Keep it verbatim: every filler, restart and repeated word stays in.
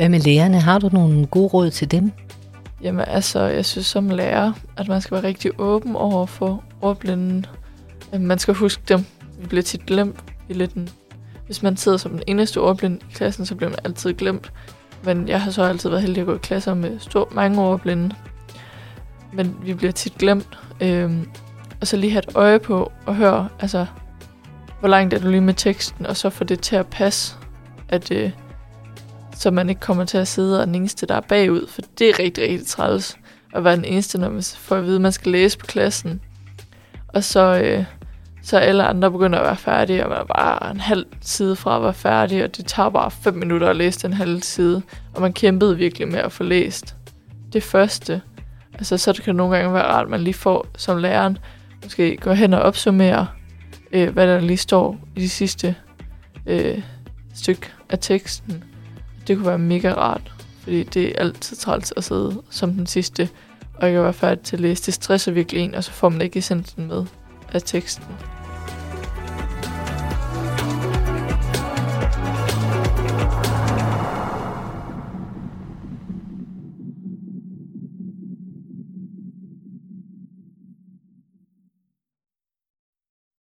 Hvad med lærerne? Har du nogle gode råd til dem? Jamen altså, jeg synes som lærer, at man skal være rigtig åben over for ordblinde. Man skal huske dem. Vi bliver tit glemt i lidt. Hvis man sidder som den eneste ordblinde i klassen, så bliver man altid glemt. Men jeg har så altid været heldig at gå i klasser med store, mange ordblinde. Men vi bliver tit glemt. Øhm, og så lige have et øje på og høre, altså, hvor langt er du lige med teksten, og så få det til at passe, at, øh, så man ikke kommer til at sidde og er den eneste, der er bagud. For det er rigtig, rigtig træls at være den eneste, når man får at vide, at man skal læse på klassen. Og så, øh, så alle andre begynder at være færdige, og man er bare en halv side fra at være færdig, og det tager bare fem minutter at læse den halve side, og man kæmpede virkelig med at få læst det første. Altså, så det kan nogle gange være rart, at man lige får som læreren, måske gå hen og opsummere, øh, hvad der lige står i det sidste øh, stykke af teksten. Det kunne være mega rart, fordi det er altid træls at sidde som den sidste, og ikke være færdig til at læse. Det stresser virkelig en, og så får man ikke essensen med af teksten.